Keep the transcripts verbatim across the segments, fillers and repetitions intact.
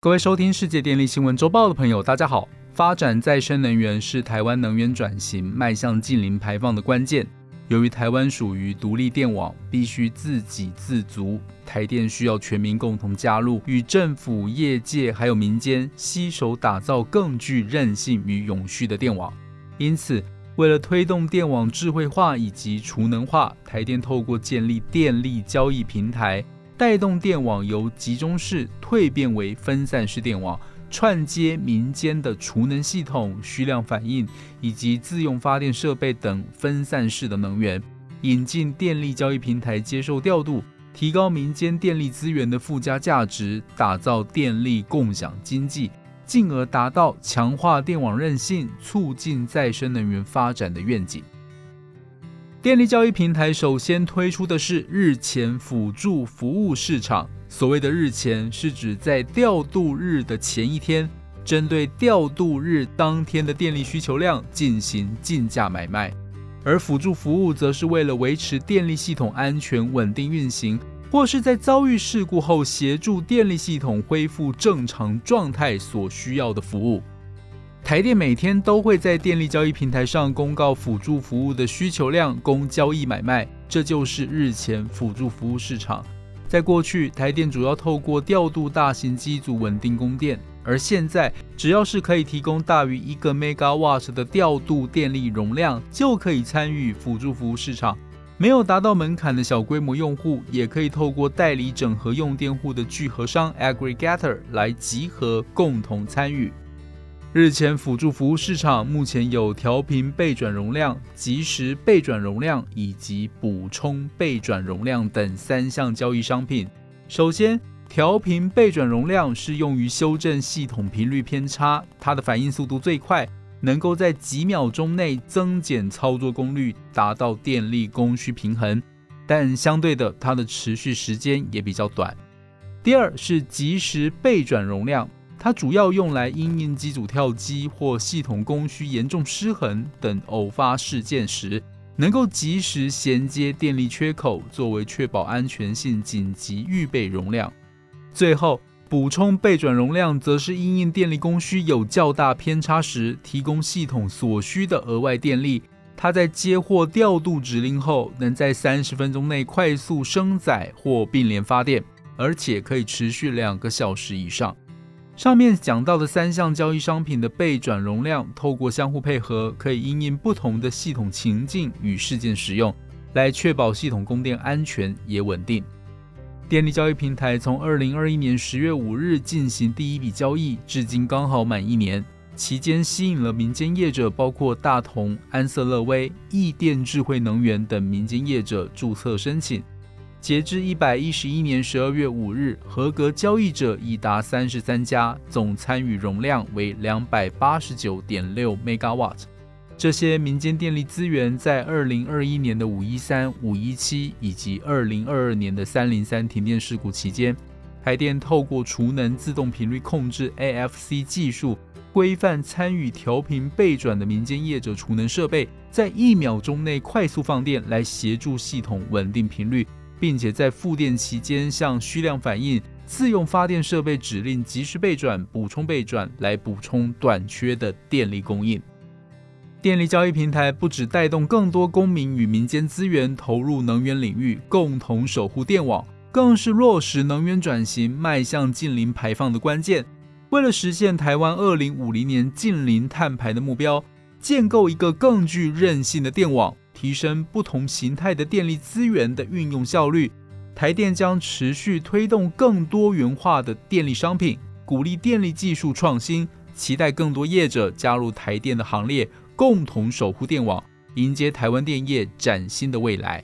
各位收听世界电力新闻周报的朋友，大家好。发展再生能源是台湾能源转型迈向近零排放的关键。由于台湾属于独立电网，必须自给自足，台电需要全民共同加入，与政府、业界还有民间携手打造更具韧性与永续的电网。因此，为了推动电网智慧化以及储能化，台电透过建立电力交易平台，带动电网由集中式蜕变为分散式电网，串接民间的储能系统、需量反应以及自用发电设备等分散式的能源，引进电力交易平台接受调度，提高民间电力资源的附加价值，打造电力共享经济，进而达到强化电网韧性、促进再生能源发展的愿景。电力交易平台首先推出的是日前辅助服务市场。所谓的日前，是指在调度日的前一天，针对调度日当天的电力需求量进行竞价买卖。而辅助服务则是为了维持电力系统安全稳定运行，或是在遭遇事故后协助电力系统恢复正常状态所需要的服务。台电每天都会在电力交易平台上公告辅助服务的需求量供交易买卖，这就是日前辅助服务市场。在过去，台电主要透过调度大型机组稳定供电，而现在只要是可以提供大于一个 megawatt 的调度电力容量，就可以参与辅助服务市场。没有达到门槛的小规模用户，也可以透过代理整合用电户的聚合商 Aggregator 来集合共同参与。日前辅助服务市场目前有调频备转容量、即时备转容量以及补充备转容量等三项交易商品。首先，调频备转容量是用于修正系统频率偏差，它的反应速度最快，能够在几秒钟内增减操作功率，达到电力供需平衡，但相对的，它的持续时间也比较短。第二是即时备转容量，它主要用来因应机组跳机或系统供需严重失衡等偶发事件时，能够及时衔接电力缺口，作为确保安全性紧急预备容量。最后，补充备转容量则是因应电力供需有较大偏差时，提供系统所需的额外电力。它在接获调度指令后，能在三十分钟内快速升载或并联发电，而且可以持续两个小时以上。上面讲到的三项交易商品的备转容量，透过相互配合，可以因应不同的系统情境与事件使用，来确保系统供电安全也稳定。电力交易平台从二零二一年十月五日进行第一笔交易，至今刚好满一年，期间吸引了民间业者，包括大同、安瑟乐威、易电智慧能源等民间业者注册申请。截至一百一十一年十二月五日，合格交易者已达三十三家，总参与容量为 两百八十九点六 megawatt。 这些民间电力资源在二零二一年的五一三、五一七以及二零二二年的三零三停电事故期间，台电透过储能自动频率控制 A F C 技术，规范参与调频备转的民间业者储能设备，在一秒钟内快速放电，来协助系统稳定频率，并且在复电期间向需量反应、自用发电设备指令及时备转、补充备转，来补充短缺的电力供应。电力交易平台不只带动更多公民与民间资源投入能源领域，共同守护电网，更是落实能源转型迈向近零排放的关键。为了实现台湾二零五零年近零碳排的目标，建构一个更具韧性的电网，提升不同形态的电力资源的运用效率，台电将持续推动更多元化的电力商品，鼓励电力技术创新，期待更多业者加入台电的行列，共同守护电网，迎接台湾电业崭新的未来。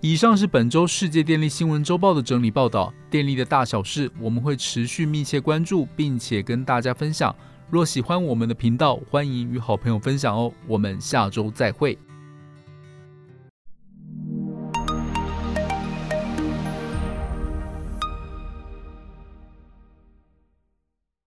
以上是本周世界电力新闻周报的整理报道，电力的大小事我们会持续密切关注，并且跟大家分享。若喜欢我们的频道，欢迎与好朋友分享哦。我们下周再会。